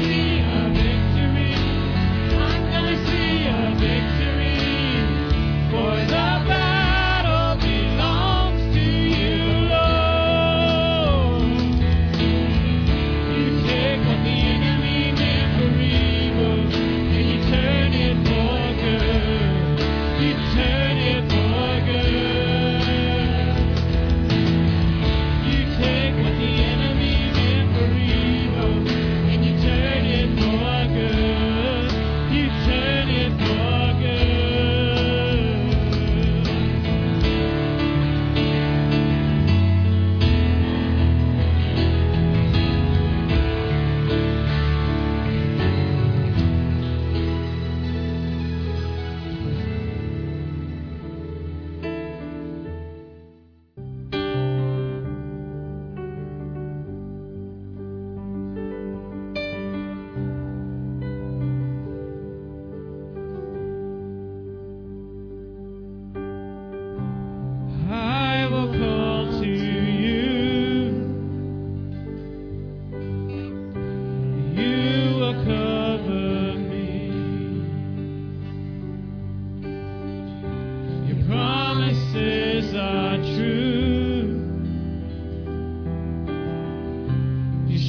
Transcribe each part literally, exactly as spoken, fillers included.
See you.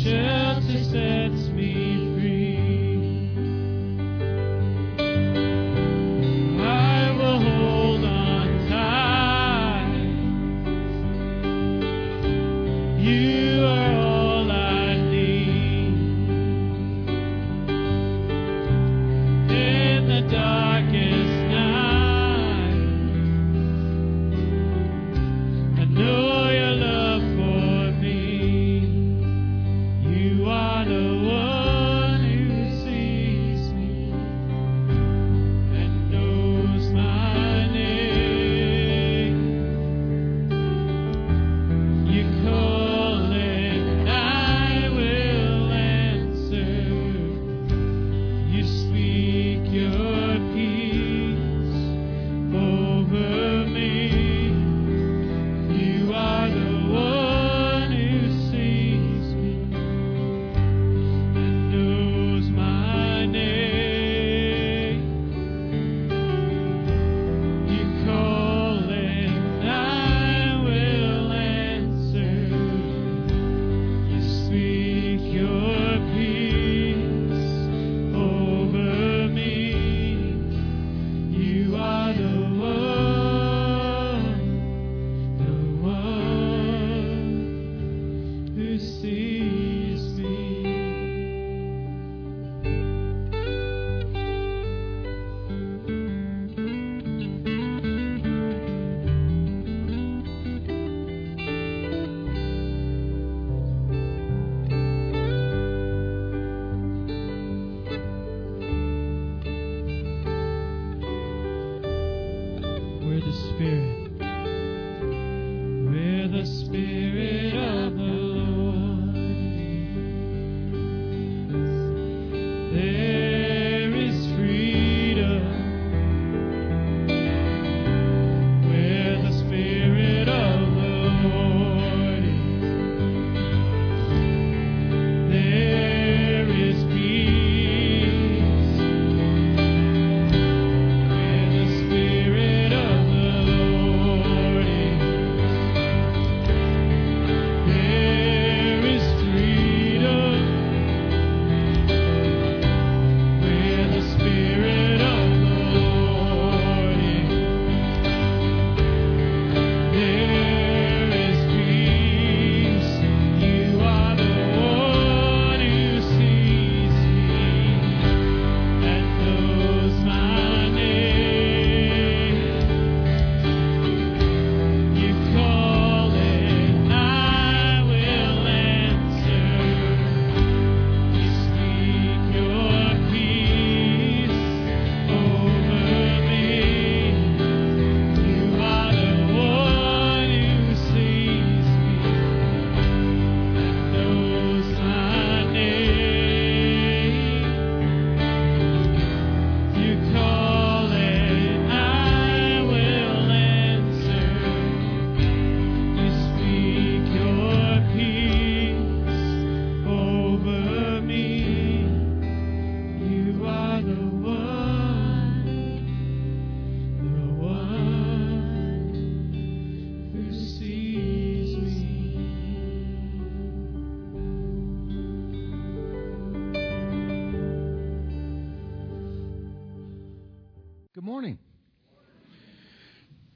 shelter sets me free. I will hold on tight. You are all I need. In the darkest night, I know.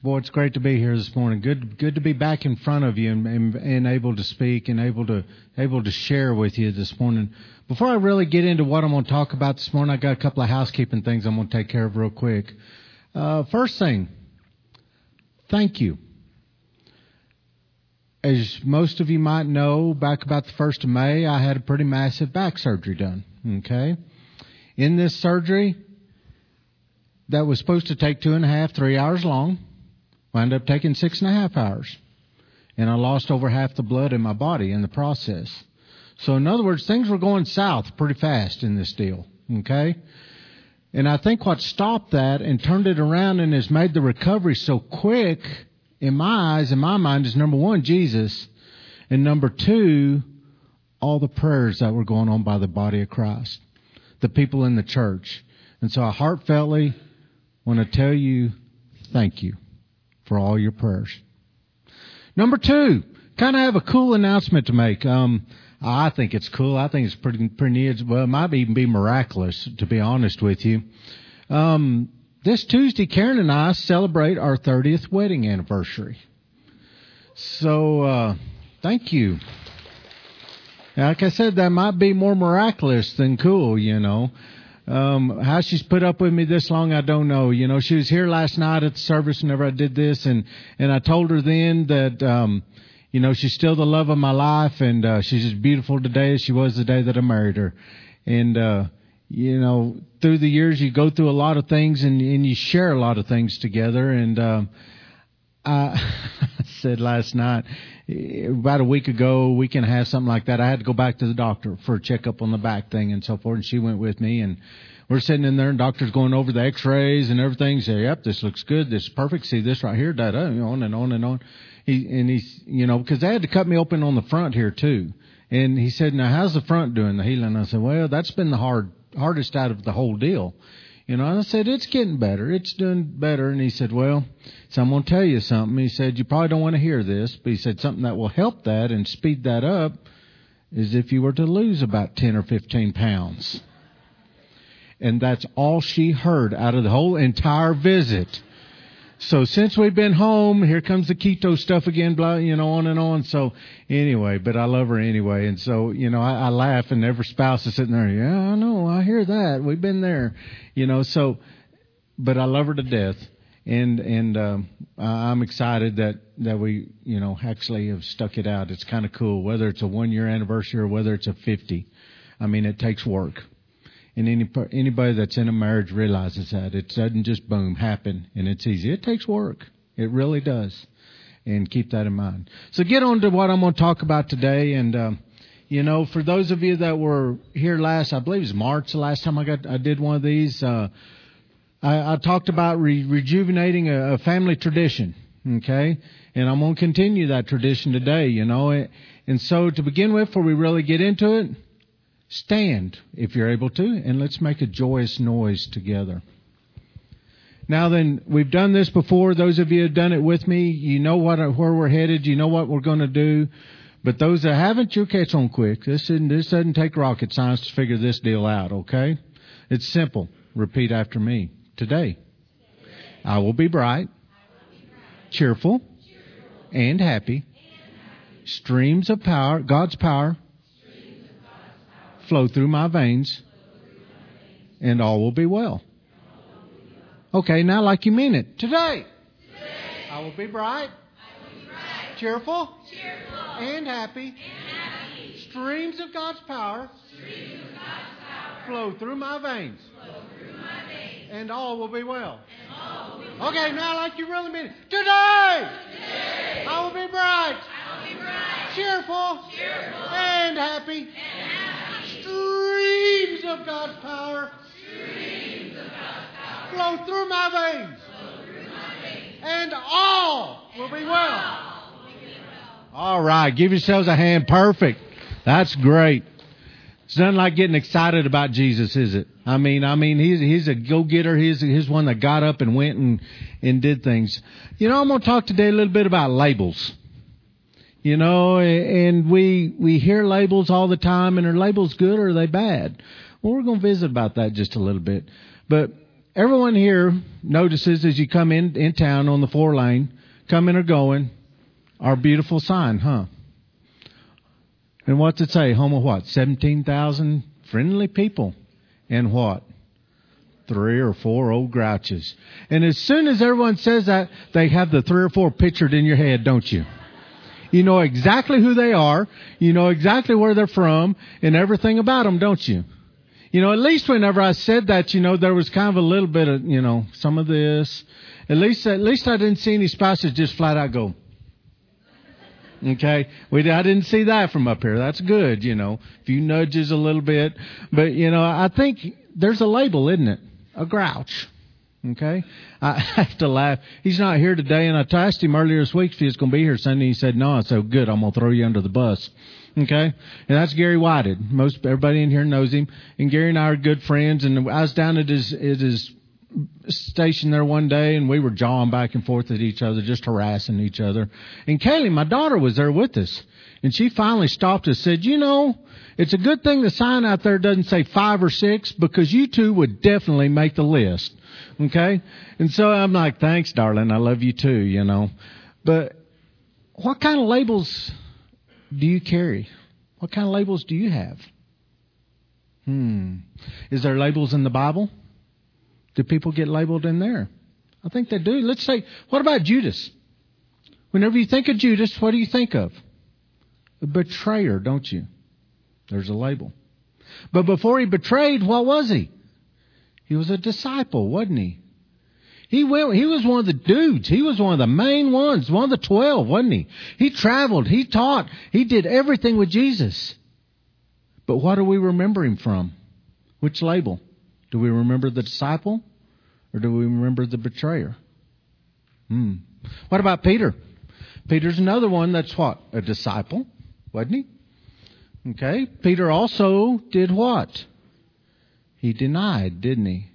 Boy, it's great to be here this morning. Good, good to be back in front of you and, and, and able to speak and able to able to share with you this morning. Before I really get into what I'm going to talk about this morning, I got a couple of housekeeping things I'm going to take care of real quick. Uh, first thing, thank you. As most of you might know, back about the first of May, I had a pretty massive back surgery done. Okay, in this surgery, that was supposed to take two and a half, three hours long. Wound up taking six and a half hours. And I lost over half the blood in my body in the process. So in other words, things were going south pretty fast in this deal. Okay? And I think what stopped that and turned it around and has made the recovery so quick, in my eyes, in my mind, is number one, Jesus. And number two, all the prayers that were going on by the body of Christ, the people in the church. And so I heartfeltly want to tell you, thank you for all your prayers. Number two, kind of have a cool announcement to make. Um, I think it's cool. I think it's pretty, pretty neat. Well, it might even be miraculous, to be honest with you. Um, this Tuesday, Karen and I celebrate our thirtieth wedding anniversary. So, uh, thank you. Like I said, that might be more miraculous than cool, you know. Um, how she's put up with me this long, I don't know. You know, she was here last night at the service whenever I did this, and, and I told her then that, um, you know, she's still the love of my life, and uh, she's as beautiful today as she was the day that I married her. And, uh, you know, through the years, you go through a lot of things, and, and you share a lot of things together, and... Um, I said last night, about a week ago, week and a half, something like that, I had to go back to the doctor for a checkup on the back thing and so forth, and she went with me, and we're sitting in there, and doctor's going over the x-rays and everything, say, yep, this looks good, this is perfect, see this right here, da da, on and on and on. He And he's, you know, because they had to cut me open on the front here too, and he said, now how's the front doing, the healing? I said, well, that's been the hard hardest out of the whole deal. You know, and I said, it's getting better. It's doing better. And he said, well, so I'm going to tell you something. He said, you probably don't want to hear this, but he said something that will help that and speed that up is if you were to lose about ten or fifteen pounds. And that's all she heard out of the whole entire visit. So since we've been home, here comes the keto stuff again, blah, you know, on and on. So anyway, but I love her anyway. And so, you know, I, I laugh, and every spouse is sitting there, yeah, I know, I hear that. We've been there, you know, so, but I love her to death. And, and, um, I'm excited that, that we, you know, actually have stuck it out. It's kind of cool, whether it's a one year anniversary or whether it's a fifty. I mean, it takes work. And any anybody that's in a marriage realizes that. It doesn't just, boom, happen, and it's easy. It takes work. It really does. And keep that in mind. So get on to what I'm going to talk about today. And, um, you know, for those of you that were here last, I believe it was March the last time I got I did one of these, uh, I, I talked about re- rejuvenating a, a family tradition, okay? And I'm going to continue that tradition today, you know. And so to begin with, before we really get into it, stand, if you're able to, and let's make a joyous noise together. Now then, we've done this before. Those of you who have done it with me, you know what where we're headed. You know what we're going to do. But those that haven't, you'll catch on quick. This isn't, this doesn't take rocket science to figure this deal out, okay? It's simple. Repeat after me. Today, I will be bright, cheerful, and happy. Streams of power, God's power, flow through my veins, and all will be well. Okay, now like you mean it. Today, Today I will be bright, I will be bright cheerful, cheerful and, happy. and happy. Streams of God's power, Streams of God's power flow, through my veins, flow through my veins, and all will be well. Will be okay, well. Now like you really mean it. Today, Today I will be bright, I will be bright cheerful, cheerful and happy. And happy. Streams of God's power, streams of God's power flow through my veins, flow through my veins. And all will be well. All right, give yourselves a hand. Perfect. That's great. It's nothing like getting excited about Jesus, is it? I mean, I mean, he's he's a go-getter. He's he's one that got up and went and and did things. You know, I'm going to talk today a little bit about labels. You know, and we we hear labels all the time, and are labels good or are they bad? Well, we're going to visit about that just a little bit. But everyone here notices as you come in, in town on the four lane, coming or going, our beautiful sign, huh? And what's it say? Home of what? seventeen thousand friendly people. And what? Three or four old grouches. And as soon as everyone says that, they have the three or four pictured in your head, don't you? You know exactly who they are. You know exactly where they're from and everything about them, don't you? You know, at least whenever I said that, you know, there was kind of a little bit of, you know, some of this. At least, at least I didn't see any spouses just flat out go. Okay. We, I didn't see that from up here. That's good. You know, a few nudges a little bit, but you know, I think there's a label, isn't it? A grouch. Okay, I have to laugh. He's not here today, and I asked him earlier this week if he was going to be here Sunday. He said no. I said, good, I'm going to throw you under the bus. Okay, and that's Gary Whited. Most everybody in here knows him, and Gary and I are good friends. And I was down at his at his stationed there one day, and we were jawing back and forth at each other, just harassing each other. And Kaylee, my daughter, was there with us. And she finally stopped us, said, you know, it's a good thing the sign out there doesn't say five or six, because you two would definitely make the list. Okay? And so I'm like, thanks, darling. I love you too, you know. But what kind of labels do you carry? What kind of labels do you have? Hmm. Is there labels in the Bible? Do people get labeled in there? I think they do. Let's say, what about Judas? Whenever you think of Judas, what do you think of? A betrayer, don't you? There's a label. But before he betrayed, what was he? He was a disciple, wasn't he? He went, he was one of the dudes. He was one of the main ones, one of the twelve, wasn't he? He traveled. He taught. He did everything with Jesus. But what do we remember him from? Which label? Do we remember the disciple or do we remember the betrayer? Hmm. What about Peter? Peter's another one that's what? A disciple, wasn't he? Okay, Peter also did what? He denied, didn't he?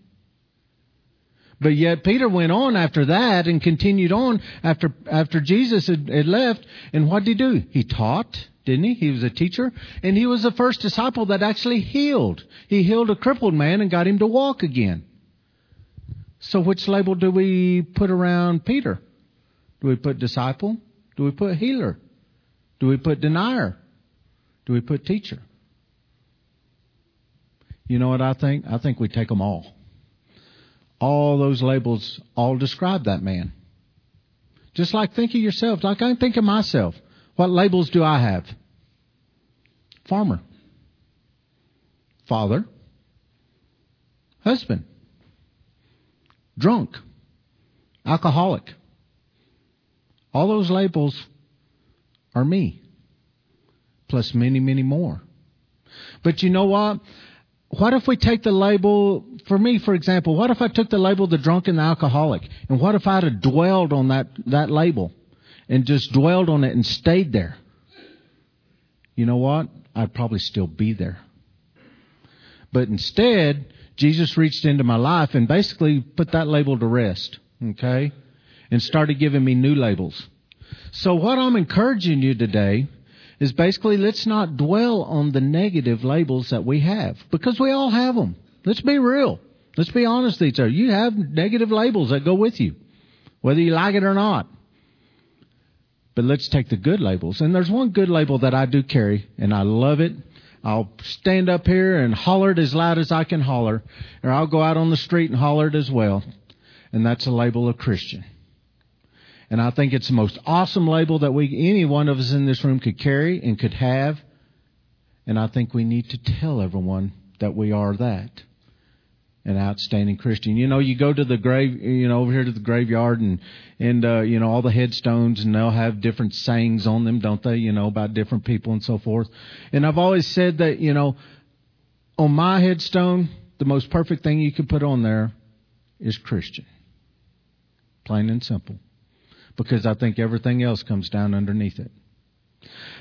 But yet Peter went on after that and continued on after after Jesus had, had left. And what did he do? He taught, didn't he? He was a teacher. And he was the first disciple that actually healed. He healed a crippled man and got him to walk again. So which label do we put around Peter? Do we put disciple? Do we put healer? Do we put denier? Do we put teacher? You know what I think? I think we take them all. All those labels all describe that man. Just like think of yourself. Like I think of myself. What labels do I have? Farmer. Father. Husband. Drunk. Alcoholic. All those labels are me. Plus many, many more. But you know what? What if we take the label, for me, for example, what if I took the label the drunk and the alcoholic? And what if I'd have dwelled on that, that label and just dwelled on it and stayed there? You know what? I'd probably still be there. But instead, Jesus reached into my life and basically put that label to rest, okay? And started giving me new labels. So what I'm encouraging you today is basically let's not dwell on the negative labels that we have, because we all have them. Let's be real. Let's be honest with each other. You have negative labels that go with you, whether you like it or not. But let's take the good labels. And there's one good label that I do carry, and I love it. I'll stand up here and holler it as loud as I can holler, or I'll go out on the street and holler it as well. And that's a label of Christian. And I think it's the most awesome label that we, any one of us in this room could carry and could have. And I think we need to tell everyone that we are that, an outstanding Christian. You know, you go to the grave, you know, over here to the graveyard and, and uh, you know, all the headstones, and they'll have different sayings on them, don't they, you know, about different people and so forth. And I've always said that, you know, on my headstone, the most perfect thing you can put on there is Christian. Plain and simple. Because I think everything else comes down underneath it.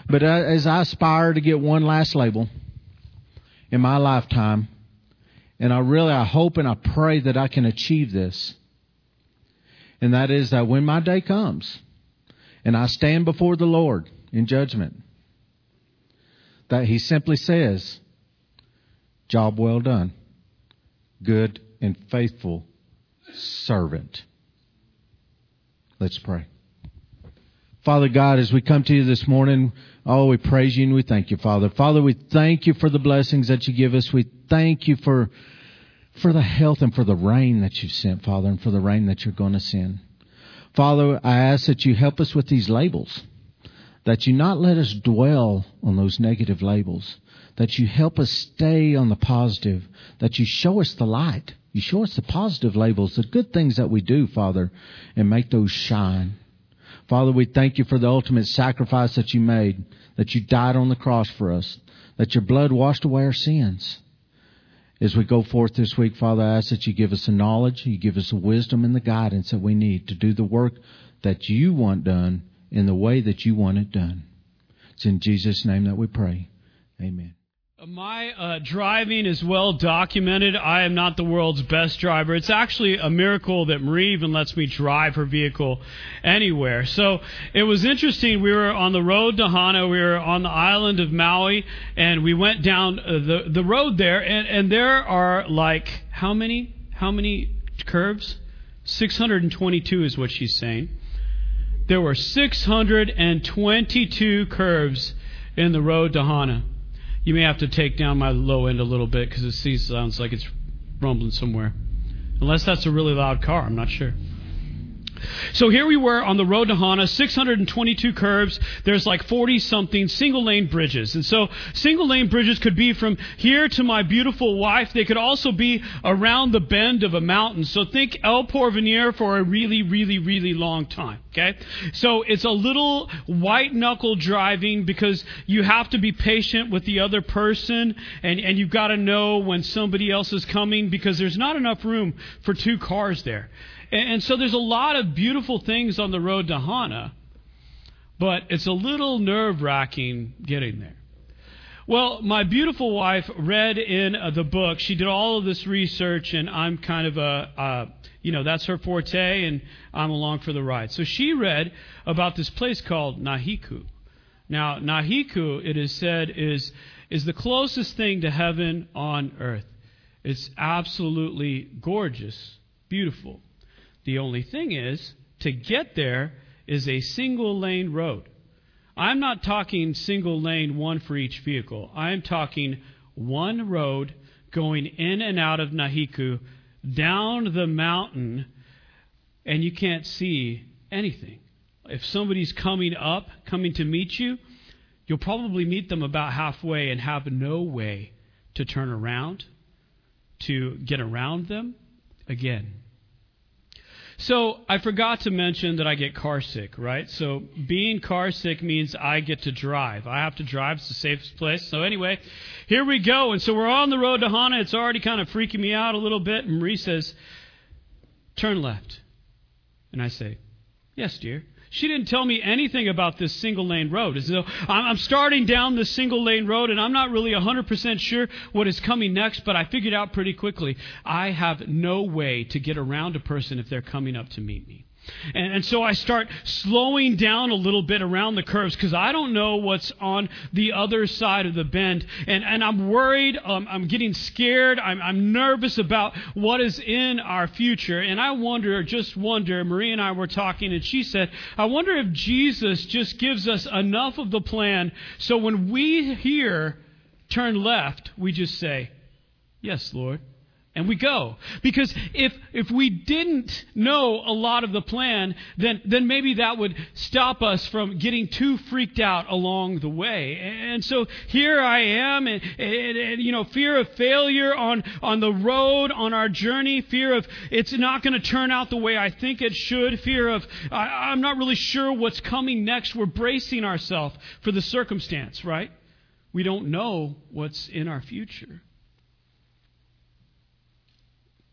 But as I aspire to get one last label in my lifetime, and I really, I hope and I pray that I can achieve this, and that is that when my day comes and I stand before the Lord in judgment, that He simply says, job well done, good and faithful servant. Let's pray. Father God, as we come to you this morning, oh, we praise you and we thank you, Father. Father, we thank you for the blessings that you give us. We thank you for for the health and for the rain that you've sent, Father, and for the rain that you're going to send. Father, I ask that you help us with these labels, that you not let us dwell on those negative labels, that you help us stay on the positive, that you show us the light. You show us the positive labels, the good things that we do, Father, and make those shine. Father, we thank you for the ultimate sacrifice that you made, that you died on the cross for us, that your blood washed away our sins. As we go forth this week, Father, I ask that you give us the knowledge, you give us the wisdom and the guidance that we need to do the work that you want done in the way that you want it done. It's in Jesus' name that we pray. Amen. My uh, driving is well documented. I am not the world's best driver. It's actually a miracle that Marie even lets me drive her vehicle anywhere. So it was interesting. We were on the road to Hana. We were on the island of Maui, and we went down uh, the, the road there, and, and there are like how many? How many curves? six hundred twenty-two is what she's saying. There were six hundred twenty-two curves in the road to Hana. You may have to take down my low end a little bit because it sounds like it's rumbling somewhere. Unless that's a really loud car, I'm not sure. So here we were on the road to Hana, six hundred twenty-two curves. There's like forty-something single-lane bridges. And so single-lane bridges could be from here to my beautiful wife. They could also be around the bend of a mountain. So think El Porvenir for a really, really, really long time. Okay, so it's a little white-knuckle driving because you have to be patient with the other person, and, and you've got to know when somebody else is coming because there's not enough room for two cars there. And, and so there's a lot of beautiful things on the road to Hana, but it's a little nerve-wracking getting there. Well, my beautiful wife read in uh, the book. She did all of this research, and I'm kind of a... a You know, that's her forte, and I'm along for the ride. So she read about this place called Nahiku. Now, Nahiku, it is said, is is the closest thing to heaven on earth. It's absolutely gorgeous, beautiful. The only thing is, to get there is a single-lane road. I'm not talking single-lane, one for each vehicle. I'm talking one road going in and out of Nahiku, down the mountain, and you can't see anything. If somebody's coming up, coming to meet you, you'll probably meet them about halfway and have no way to turn around, to get around them again. So I forgot to mention that I get car sick, right? So being car sick means I get to drive. I have to drive. It's the safest place. So anyway, here we go. And so we're on the road to Hana. It's already kind of freaking me out a little bit. And Marie says, turn left. And I say, yes, dear. She didn't tell me anything about this single-lane road. So I'm starting down this single-lane road, and I'm not really one hundred percent sure what is coming next, but I figured out pretty quickly I have no way to get around a person if they're coming up to meet me. And, and so I start slowing down a little bit around the curves because I don't know what's on the other side of the bend. And, and I'm worried. Um, I'm getting scared. I'm, I'm nervous about what is in our future. And I wonder, just wonder, Marie and I were talking, and she said, I wonder if Jesus just gives us enough of the plan so when we hear turn left, we just say, yes, Lord. And we go. Because if if we didn't know a lot of the plan, then, then maybe that would stop us from getting too freaked out along the way. And so here I am, and, and, and you know, fear of failure on, on the road, on our journey, fear of it's not going to turn out the way I think it should, fear of I, I'm not really sure what's coming next. We're bracing ourselves for the circumstance, right? We don't know what's in our future.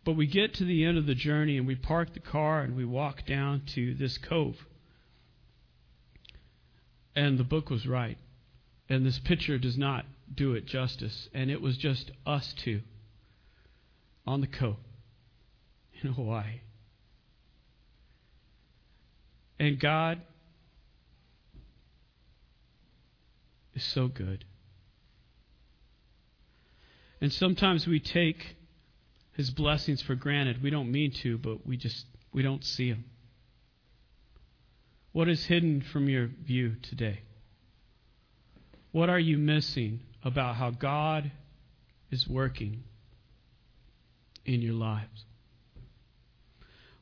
But we get to the end of the journey, and we park the car, and we walk down to this cove. And the book was right. And this picture does not do it justice. And it was just us two on the cove in Hawaii. And God is so good. And sometimes we take His blessings for granted. We don't mean to, but we just, we don't see them. What is hidden from your view today? What are you missing about how God is working in your lives?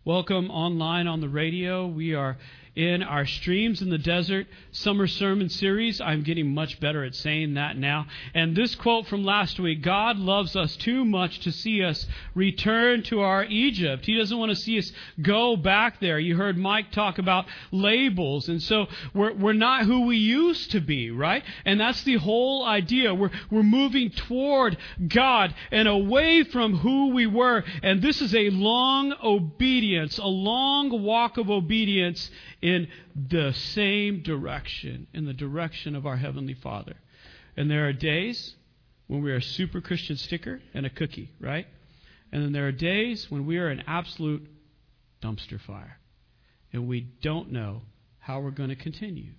Welcome online on the radio. We are in our Streams in the Desert Summer Sermon Series. I'm getting much better at saying that now. And this quote from last week, God loves us too much to see us return to our Egypt. He doesn't want to see us go back there. You heard Mike talk about labels. And so we're we're not who we used to be, right? And that's the whole idea. We're, we're moving toward God and away from who we were. And this is a long obedience, a long walk of obedience in the same direction, in the direction of our Heavenly Father. And there are days when we are a super Christian sticker and a cookie, right? And then there are days when we are an absolute dumpster fire, and we don't know how we're going to continue.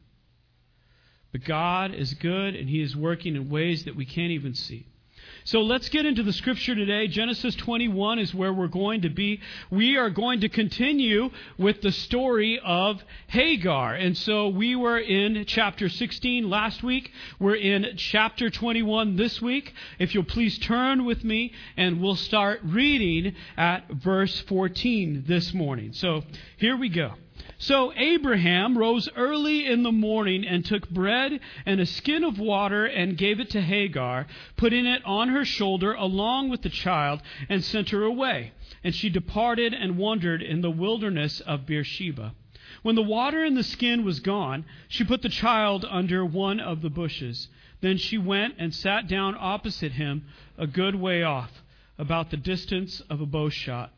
But God is good, and He is working in ways that we can't even see. So let's get into the Scripture today. Genesis twenty-one is where we're going to be. We are going to continue with the story of Hagar. And so we were in chapter sixteen last week. We're in chapter twenty-one this week. If you'll please turn with me, and we'll start reading at verse fourteen this morning. So here we go. So Abraham rose early in the morning and took bread and a skin of water and gave it to Hagar, putting it on her shoulder along with the child, and sent her away. And she departed and wandered in the wilderness of Beersheba. When the water in the skin was gone, she put the child under one of the bushes. Then she went and sat down opposite him a good way off, about the distance of a bow shot.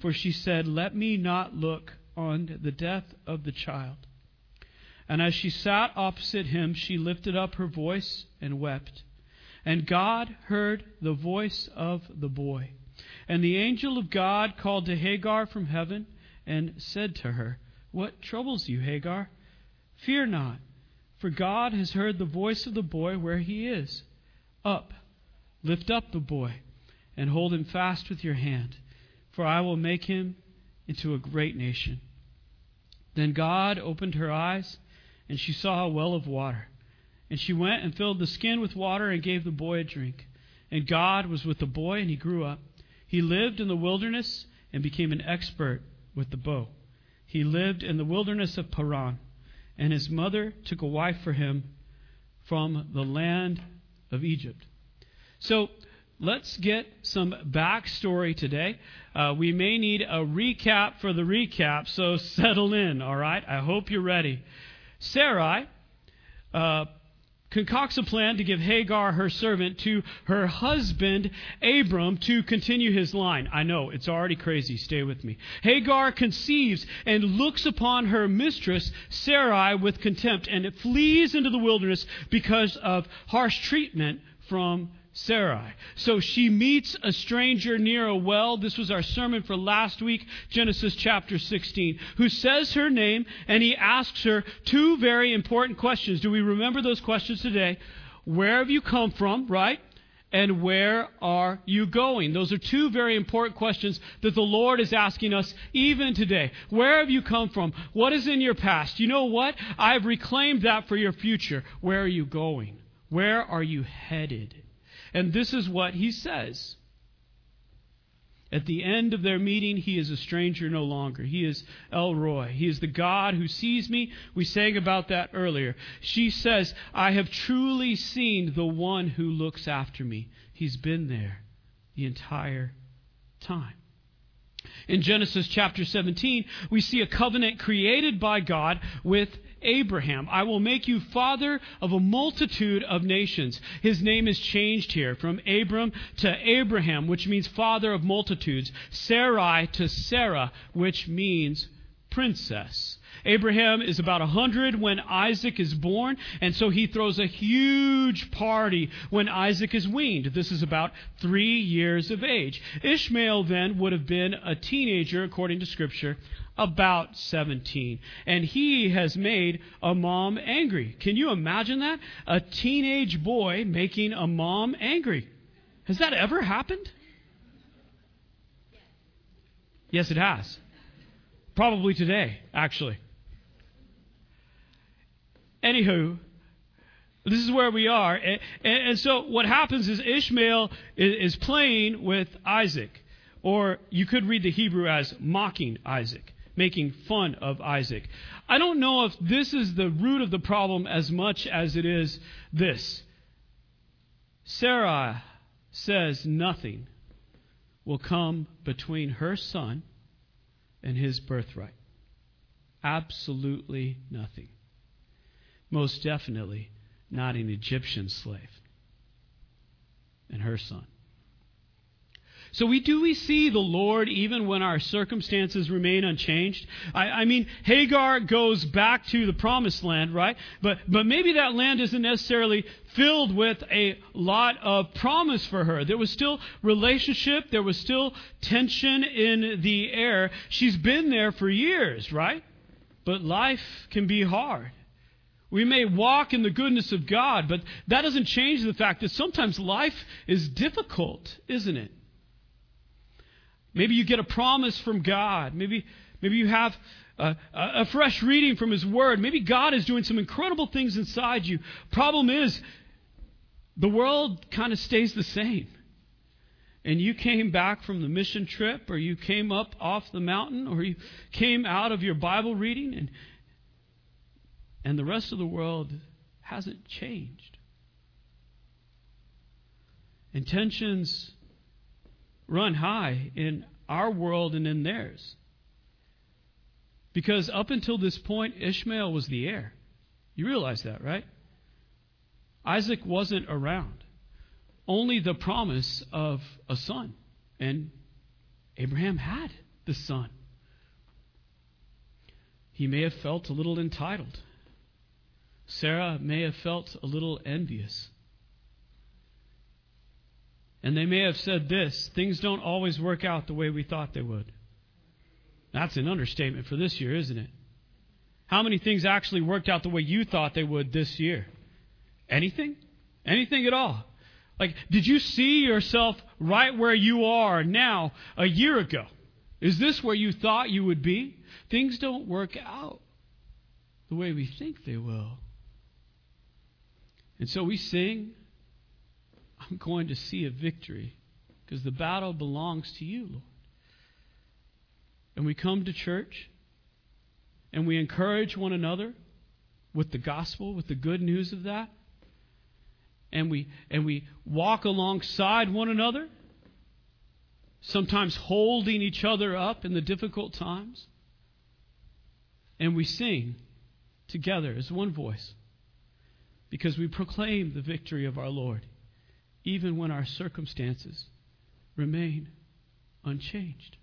For she said, "Let me not look on the death of the child." And as she sat opposite him, she lifted up her voice and wept. And God heard the voice of the boy. And the angel of God called to Hagar from heaven and said to her, "What troubles you, Hagar? Fear not, for God has heard the voice of the boy where he is. Up, lift up the boy, and hold him fast with your hand, for I will make him into a great nation." Then God opened her eyes, and she saw a well of water. And she went and filled the skin with water and gave the boy a drink. And God was with the boy, and he grew up. He lived in the wilderness and became an expert with the bow. He lived in the wilderness of Paran, and his mother took a wife for him from the land of Egypt. So, let's get some backstory today. Uh, we may need a recap for the recap, so settle in, all right? I hope you're ready. Sarai uh, concocts a plan to give Hagar, her servant, to her husband, Abram, to continue his line. I know, it's already crazy. Stay with me. Hagar conceives and looks upon her mistress, Sarai, with contempt, and it flees into the wilderness because of harsh treatment from Sarai. So she meets a stranger near a well. This was our sermon for last week, Genesis chapter sixteen, who says her name, and he asks her two very important questions. Do we remember those questions today? Where have you come from, right? And where are you going? Those are two very important questions that the Lord is asking us even today. Where have you come from? What is in your past? You know what? I've reclaimed that for your future. Where are you going? Where are you headed? And this is what he says. At the end of their meeting, he is a stranger no longer. He is El Roy. He is the God who sees me. We sang about that earlier. She says, "I have truly seen the one who looks after me. He's been there the entire time." In Genesis chapter seventeen, we see a covenant created by God with Abraham. "I will make you father of a multitude of nations." His name is changed here from Abram to Abraham, which means father of multitudes. Sarai to Sarah, which means princess. Abraham is about one hundred when Isaac is born, and so he throws a huge party when Isaac is weaned. This is about three years of age. Ishmael then would have been a teenager, according to Scripture, about seventeen. And he has made a mom angry. Can you imagine that? A teenage boy making a mom angry. Has that ever happened? Yes, it has. Probably today, actually. Anywho, this is where we are. And, and so what happens is Ishmael is playing with Isaac. Or you could read the Hebrew as mocking Isaac, making fun of Isaac. I don't know if this is the root of the problem as much as it is this. Sarah says nothing will come between her son and his birthright. Absolutely nothing. Most definitely not an Egyptian slave and her son. So we do we see the Lord even when our circumstances remain unchanged? I, I mean, Hagar goes back to the promised land, right? But but maybe that land isn't necessarily filled with a lot of promise for her. There was still relationship. There was still tension in the air. She's been there for years, right? But life can be hard. We may walk in the goodness of God, but that doesn't change the fact that sometimes life is difficult, isn't it? Maybe you get a promise from God. Maybe maybe you have a, a fresh reading from His Word. Maybe God is doing some incredible things inside you. Problem is, the world kind of stays the same. And you came back from the mission trip, or you came up off the mountain, or you came out of your Bible reading, and and the rest of the world hasn't changed. And tensions run high in our world and in theirs. Because up until this point, Ishmael was the heir. You realize that, right? Isaac wasn't around. Only the promise of a son. And Abraham had the son. He may have felt a little entitled. Sarah may have felt a little envious. And they may have said this: things don't always work out the way we thought they would. That's an understatement for this year, isn't it? How many things actually worked out the way you thought they would this year? Anything? Anything at all? Like, did you see yourself right where you are now a year ago? Is this where you thought you would be? Things don't work out the way we think they will. And so we sing, I'm going to see a victory because the battle belongs to you, Lord. And we come to church and we encourage one another with the gospel, with the good news of that. And we and we walk alongside one another, sometimes holding each other up in the difficult times. And we sing together as one voice because we proclaim the victory of our Lord, even when our circumstances remain unchanged.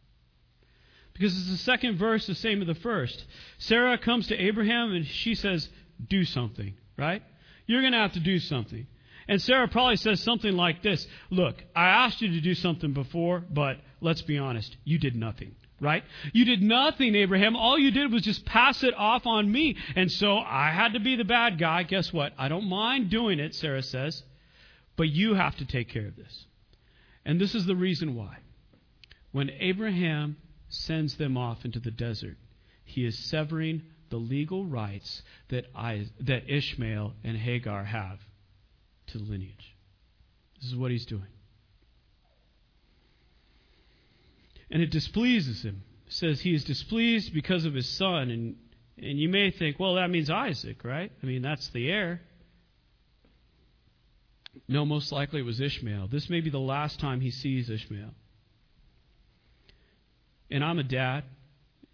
Because it's the second verse, the same as the first. Sarah comes to Abraham and she says, do something, right? You're going to have to do something. And Sarah probably says something like this: look, I asked you to do something before, but let's be honest, you did nothing, right? You did nothing, Abraham. All you did was just pass it off on me. And so I had to be the bad guy. Guess what? I don't mind doing it, Sarah says. But you have to take care of this. And this is the reason why. When Abraham sends them off into the desert, he is severing the legal rights that I, that Ishmael and Hagar have to the lineage. This is what he's doing. And it displeases him. It says he is displeased because of his son. And, and you may think, well, that means Isaac, right? I mean, that's the heir. No, most likely it was Ishmael. This may be the last time he sees Ishmael. And I'm a dad,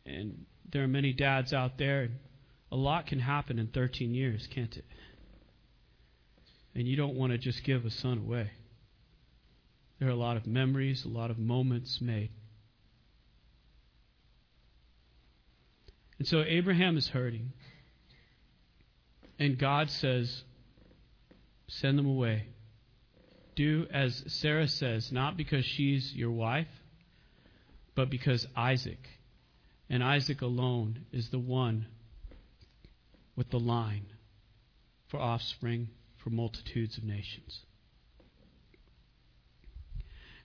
and there are many dads out there, and a lot can happen in thirteen years, can't it? And you don't want to just give a son away. There are a lot of memories, a lot of moments made. And so Abraham is hurting. And God says, send them away. Do as Sarah says, not because she's your wife, but because Isaac, and Isaac alone, is the one with the line for offspring for multitudes of nations.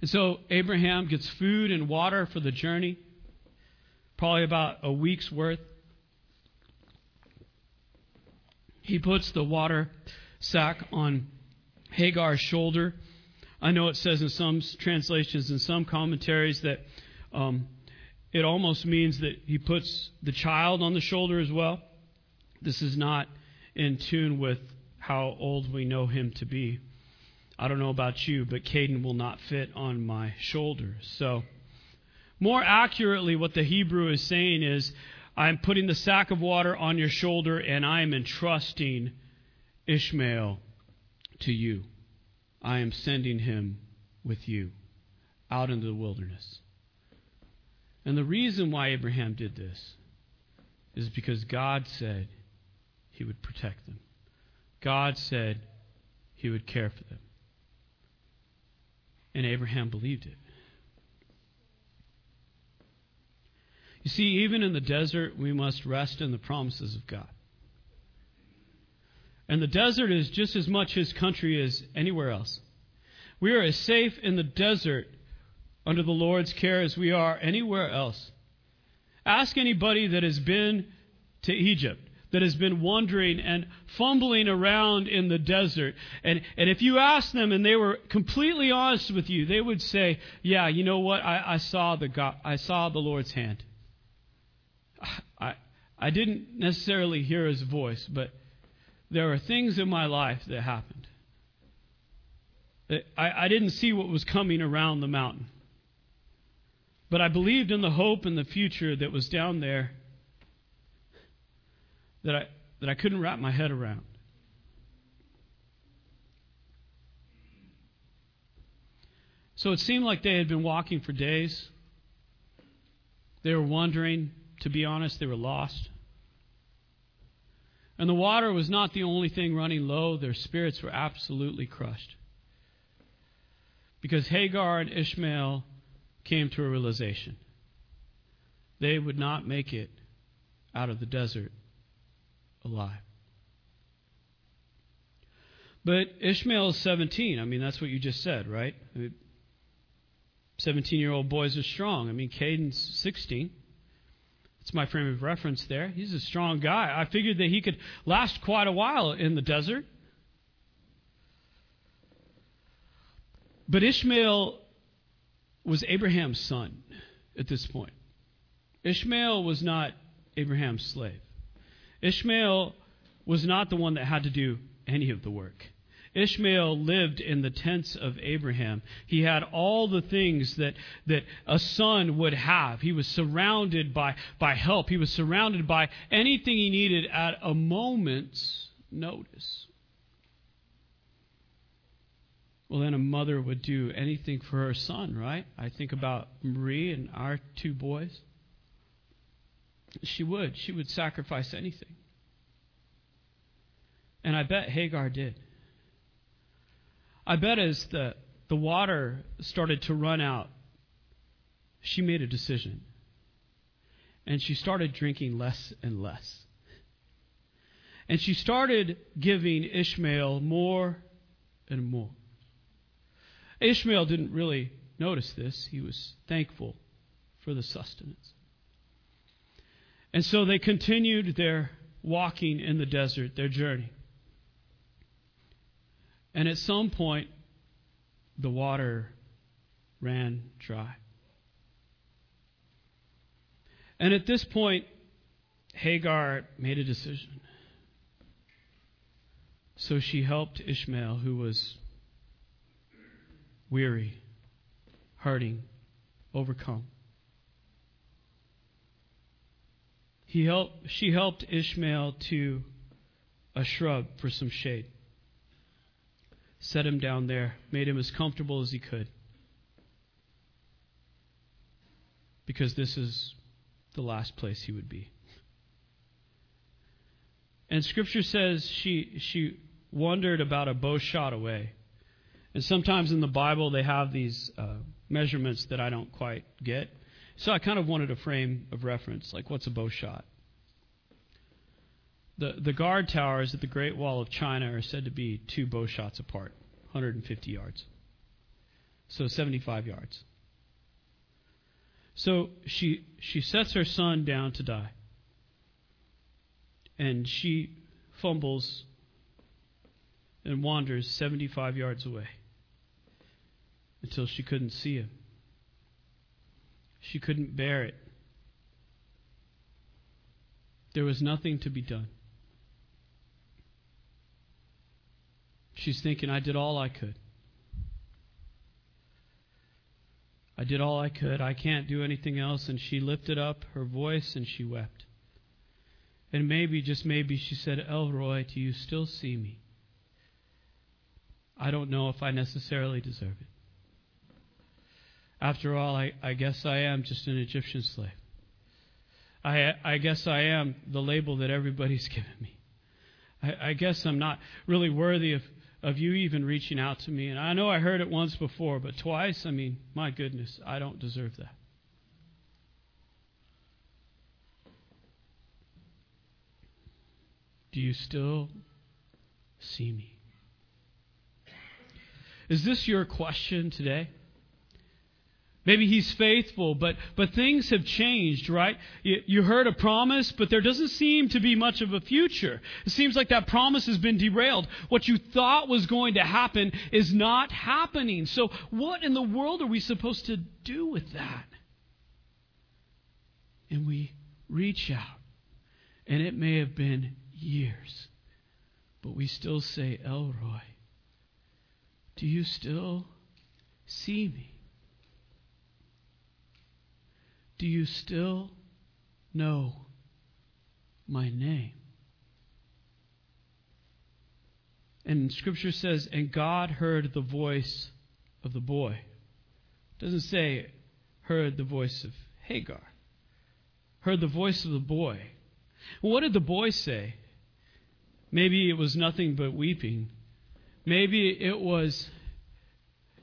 And so Abraham gets food and water for the journey, probably about a week's worth. He puts the water sack on Hagar's shoulder. I know it says in some translations and some commentaries that um, it almost means that he puts the child on the shoulder as well. This is not in tune with how old we know him to be. I don't know about you, but Caden will not fit on my shoulder. So more accurately, what the Hebrew is saying is, I'm putting the sack of water on your shoulder and I am entrusting Ishmael to you. I am sending him with you. out into the wilderness. And the reason why Abraham did this is because God said he would protect them. God said he would care for them. And Abraham believed it. You see, even in the desert, we must rest in the promises of God. And the desert is just as much his country as anywhere else. We are as safe in the desert under the Lord's care as we are anywhere else. Ask anybody that has been to Egypt, that has been wandering and fumbling around in the desert. And, and if you asked them and they were completely honest with you, they would say, yeah, you know what? I, I saw the God, I saw the Lord's hand. I, I didn't necessarily hear his voice, but there were things in my life that happened. I, I didn't see what was coming around the mountain. But I believed in the hope and the future that was down there that I that I couldn't wrap my head around. So it seemed like they had been walking for days. They were wandering. To be honest, they were lost. And the water was not the only thing running low. Their spirits were absolutely crushed. Because Hagar and Ishmael came to a realization. They would not make it out of the desert alive. But Ishmael is seventeen. I mean, that's what you just said, right? I mean, seventeen-year-old boys are strong. I mean, Caden's sixteen. That's my frame of reference there. He's a strong guy. I figured that he could last quite a while in the desert. But Ishmael was Abraham's son at this point. Ishmael was not Abraham's slave. Ishmael was not the one that had to do any of the work. Ishmael lived in the tents of Abraham. He had all the things that, that a son would have. He was surrounded by, by help. He was surrounded by anything he needed at a moment's notice. Well, then a mother would do anything for her son, right? I think about Marie and our two boys. She would. She would sacrifice anything. And I bet Hagar did. I bet as the, the water started to run out, she made a decision. And she started drinking less and less. And she started giving Ishmael more and more. Ishmael didn't really notice this. He was thankful for the sustenance. And so they continued their walking in the desert, their journey. And at some point, the water ran dry. And at this point, Hagar made a decision. So she helped Ishmael, who was weary, hurting, overcome. He helped, she helped Ishmael to a shrub for some shade. Set him down there, made him as comfortable as he could. Because this is the last place he would be. And Scripture says she she wandered about a bow shot away. And sometimes in the Bible they have these uh, measurements that I don't quite get. So I kind of wanted a frame of reference, like what's a bow shot? The, the guard towers at the Great Wall of China are said to be two bow shots apart, one hundred fifty yards. So seventy-five yards. So she she sets her son down to die. And she fumbles and wanders seventy-five yards away until she couldn't see him. She couldn't bear it. There was nothing to be done. She's thinking, I did all I could. I did all I could. I can't do anything else. And she lifted up her voice and she wept. And maybe, just maybe, she said, El Roy, do you still see me? I don't know if I necessarily deserve it. After all, I, I guess I am just an Egyptian slave. I, I guess I am the label that everybody's given me. I, I guess I'm not really worthy of, of you even reaching out to me. And I know I heard it once before, but twice, I mean, my goodness, I don't deserve that. Do you still see me? Is this your question today? Maybe he's faithful, but, but things have changed, right? You, you heard a promise, but there doesn't seem to be much of a future. It seems like that promise has been derailed. What you thought was going to happen is not happening. So what in the world are we supposed to do with that? And we reach out, and it may have been years, but we still say, El Roy, do you still see me? Do you still know my name? And Scripture says, and God heard the voice of the boy. It doesn't say heard the voice of Hagar. Heard the voice of the boy. What did the boy say? Maybe it was nothing but weeping. Maybe it was...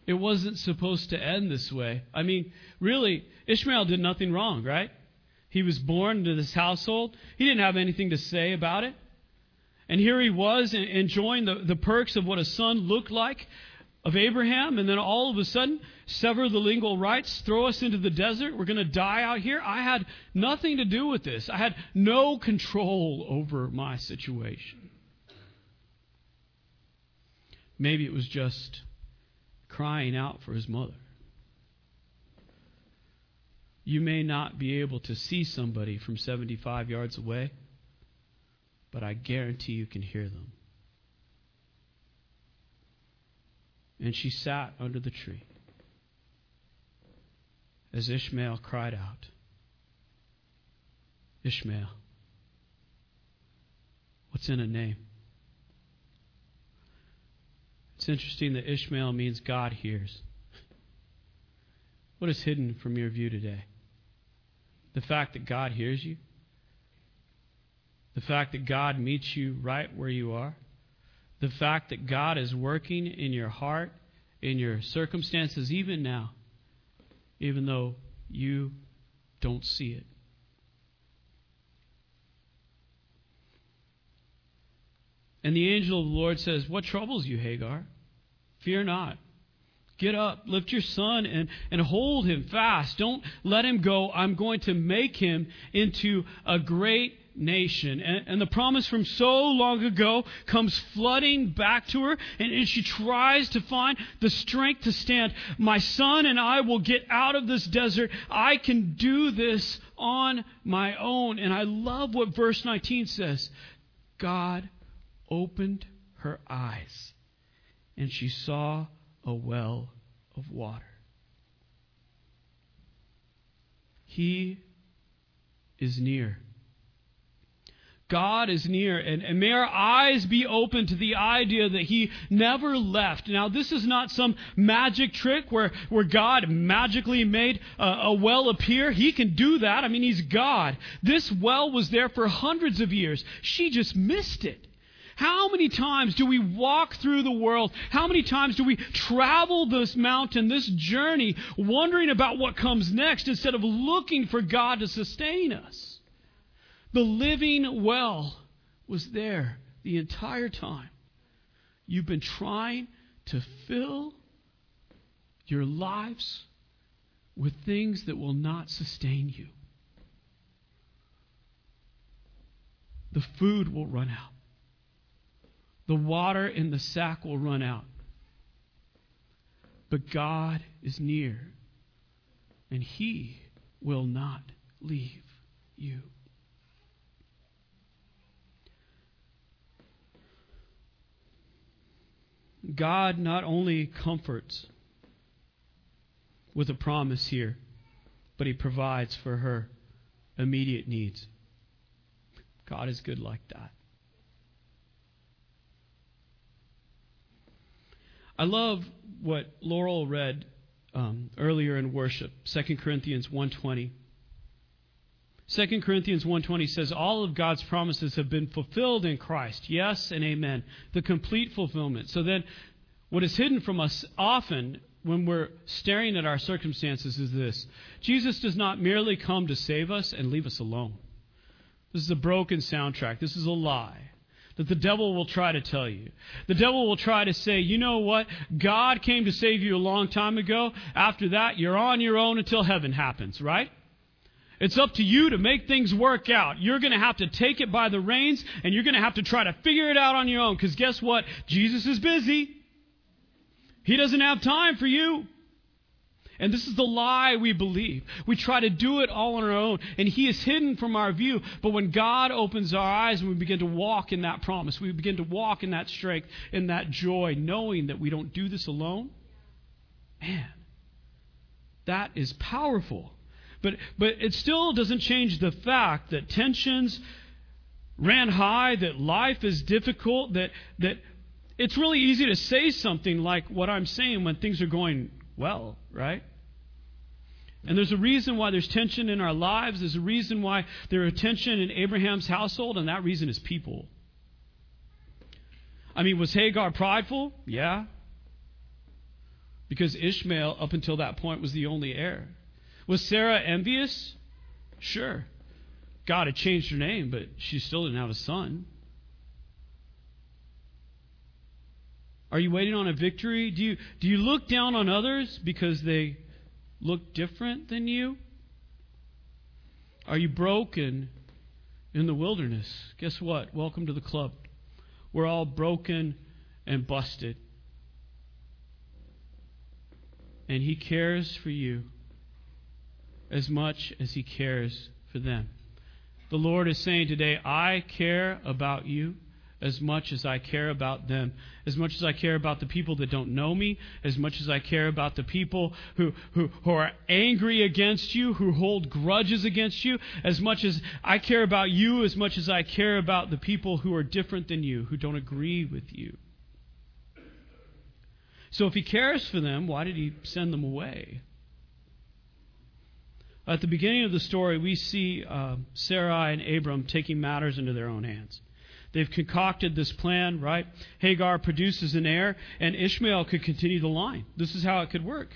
It wasn't supposed to end this way. I mean, really, Ishmael did nothing wrong, right? He was born into this household. He didn't have anything to say about it. And here he was enjoying the, the perks of what a son looked like of Abraham. And then all of a sudden, sever the legal rights, throw us into the desert. We're going to die out here. I had nothing to do with this. I had no control over my situation. Maybe it was just crying out for his mother. You may not be able to see somebody from seventy-five yards away, but I guarantee you can hear them. And she sat under the tree as Ishmael cried out, Ishmael, what's in a name? It's interesting that Ishmael means God hears. What is hidden from your view today? The fact that God hears you? The fact that God meets you right where you are? The fact that God is working in your heart, in your circumstances, even now, even though you don't see it? And the angel of the Lord says, what troubles you, Hagar? Fear not. Get up, lift your son, and, and hold him fast. Don't let him go. I'm going to make him into a great nation. And, and the promise from so long ago comes flooding back to her, and, and she tries to find the strength to stand. My son and I will get out of this desert. I can do this on my own. And I love what verse nineteen says. God opened her eyes, and she saw a well of water. He is near. God is near, and, and may our eyes be open to the idea that He never left. Now, this is not some magic trick where, where God magically made a, a well appear. He can do that. I mean, He's God. This well was there for hundreds of years. She just missed it. How many times do we walk through the world? How many times do we travel this mountain, this journey, wondering about what comes next instead of looking for God to sustain us? The living well was there the entire time. You've been trying to fill your lives with things that will not sustain you. The food will run out. The water in the sack will run out. But God is near, and He will not leave you. God not only comforts with a promise here, but He provides for her immediate needs. God is good like that. I love what Laurel read um, earlier in worship, Second Corinthians one twenty. Second Corinthians one twenty says, all of God's promises have been fulfilled in Christ. Yes and amen. The complete fulfillment. So then what is hidden from us often when we're staring at our circumstances is this. Jesus does not merely come to save us and leave us alone. This is a broken soundtrack. This is a lie that the devil will try to tell you. The devil will try to say, you know what? God came to save you a long time ago. After that, you're on your own until heaven happens, right? It's up to you to make things work out. You're going to have to take it by the reins, and you're going to have to try to figure it out on your own. Because guess what? Jesus is busy. He doesn't have time for you. And this is the lie we believe. We try to do it all on our own, and He is hidden from our view. But when God opens our eyes and we begin to walk in that promise, we begin to walk in that strength, in that joy, knowing that we don't do this alone, man, that is powerful. But but it still doesn't change the fact that tensions ran high, that life is difficult, that that it's really easy to say something like what I'm saying when things are going well, right? And there's a reason why there's tension in our lives. There's a reason why there are tension in Abraham's household, and that reason is people. I mean, was Hagar prideful? Yeah. Because Ishmael, up until that point, was the only heir. Was Sarah envious? Sure. God had changed her name, but she still didn't have a son. Are you waiting on a victory? Do you do you look down on others because they look different than you? Are you broken in the wilderness? Guess what? Welcome to the club. We're all broken and busted. And He cares for you as much as He cares for them. The Lord is saying today, I care about you as much as I care about them, as much as I care about the people that don't know me, as much as I care about the people who, who, who are angry against you, who hold grudges against you, as much as I care about you, as much as I care about the people who are different than you, who don't agree with you. So if He cares for them, why did He send them away? At the beginning of the story, we see uh, Sarai and Abram taking matters into their own hands. They've concocted this plan, right? Hagar produces an heir, and Ishmael could continue the line. This is how it could work.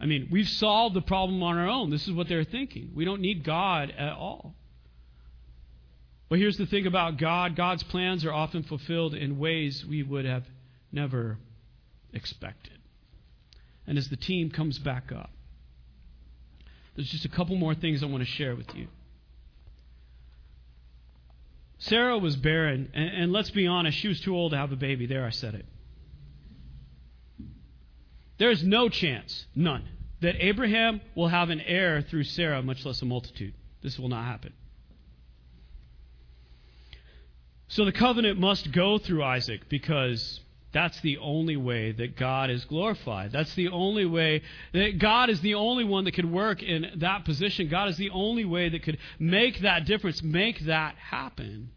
I mean, we've solved the problem on our own. This is what they're thinking. We don't need God at all. But here's the thing about God. God's plans are often fulfilled in ways we would have never expected. And as the team comes back up, there's just a couple more things I want to share with you. Sarah was barren, and, and let's be honest, she was too old to have a baby. There, I said it. There's no chance, none, that Abraham will have an heir through Sarah, much less a multitude. This will not happen. So the covenant must go through Isaac, because that's the only way that God is glorified. That's the only way that God is the only one that could work in that position. God is the only way that could make that difference, make that happen.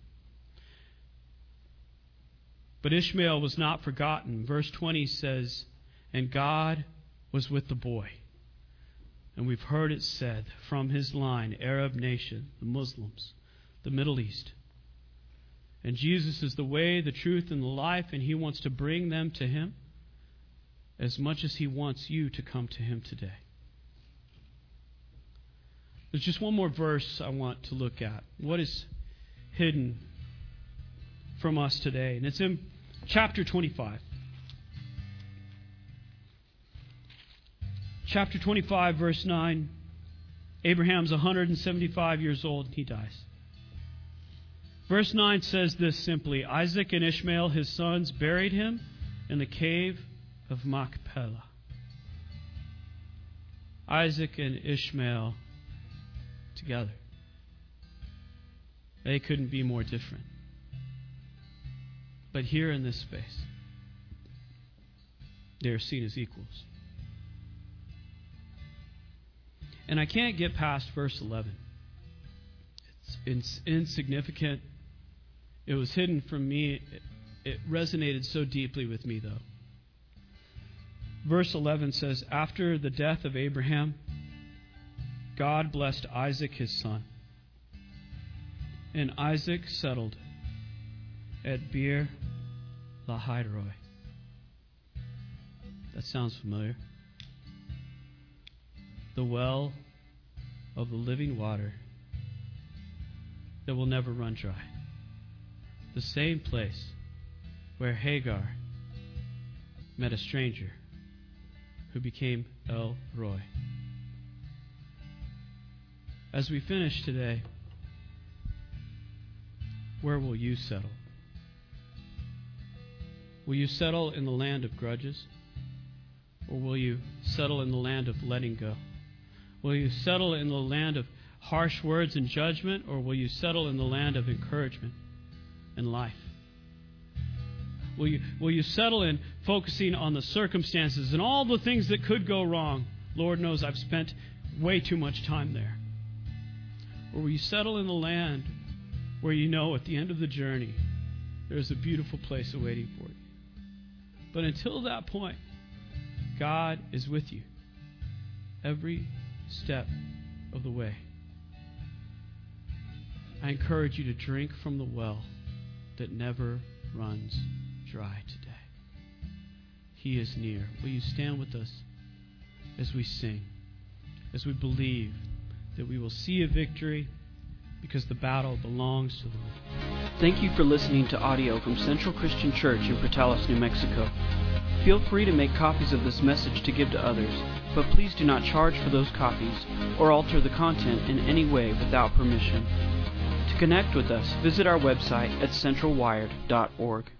But Ishmael was not forgotten. Verse twenty says, and God was with the boy. And we've heard it said, from his line, Arab nation, the Muslims, the Middle East. And Jesus is the way, the truth, and the life, and He wants to bring them to Him as much as He wants you to come to Him today. There's just one more verse I want to look at. What is hidden from us today? And it's in chapter twenty-five. Chapter twenty-five, verse nine. Abraham's one hundred seventy-five years old, and he dies. Verse nine says this simply, Isaac and Ishmael, his sons, buried him in the cave of Machpelah. Isaac and Ishmael together. They couldn't be more different. But here in this space, they're seen as equals. And I can't get past verse eleven. It's insignificant. It was hidden from me. It resonated so deeply with me, though. Verse eleven says, after the death of Abraham, God blessed Isaac his son. And Isaac settled at Beer Lahai-roi. That sounds familiar. The well of the living water that will never run dry. The same place where Hagar met a stranger who became El Roy. As we finish today, where will you settle? Will you settle in the land of grudges? Or will you settle in the land of letting go? Will you settle in the land of harsh words and judgment? Or will you settle in the land of encouragement and life? Will you, will you settle in focusing on the circumstances and all the things that could go wrong? Lord knows I've spent way too much time there. Or will you settle in the land where you know at the end of the journey there's a beautiful place awaiting for you? But until that point, God is with you every step of the way. I encourage you to drink from the well that never runs dry today. He is near. Will you stand with us as we sing, as we believe that we will see a victory because the battle belongs to the Lord. Thank you for listening to audio from Central Christian Church in Portales, New Mexico. Feel free to make copies of this message to give to others, but please do not charge for those copies or alter the content in any way without permission. To connect with us, visit our website at central wired dot org.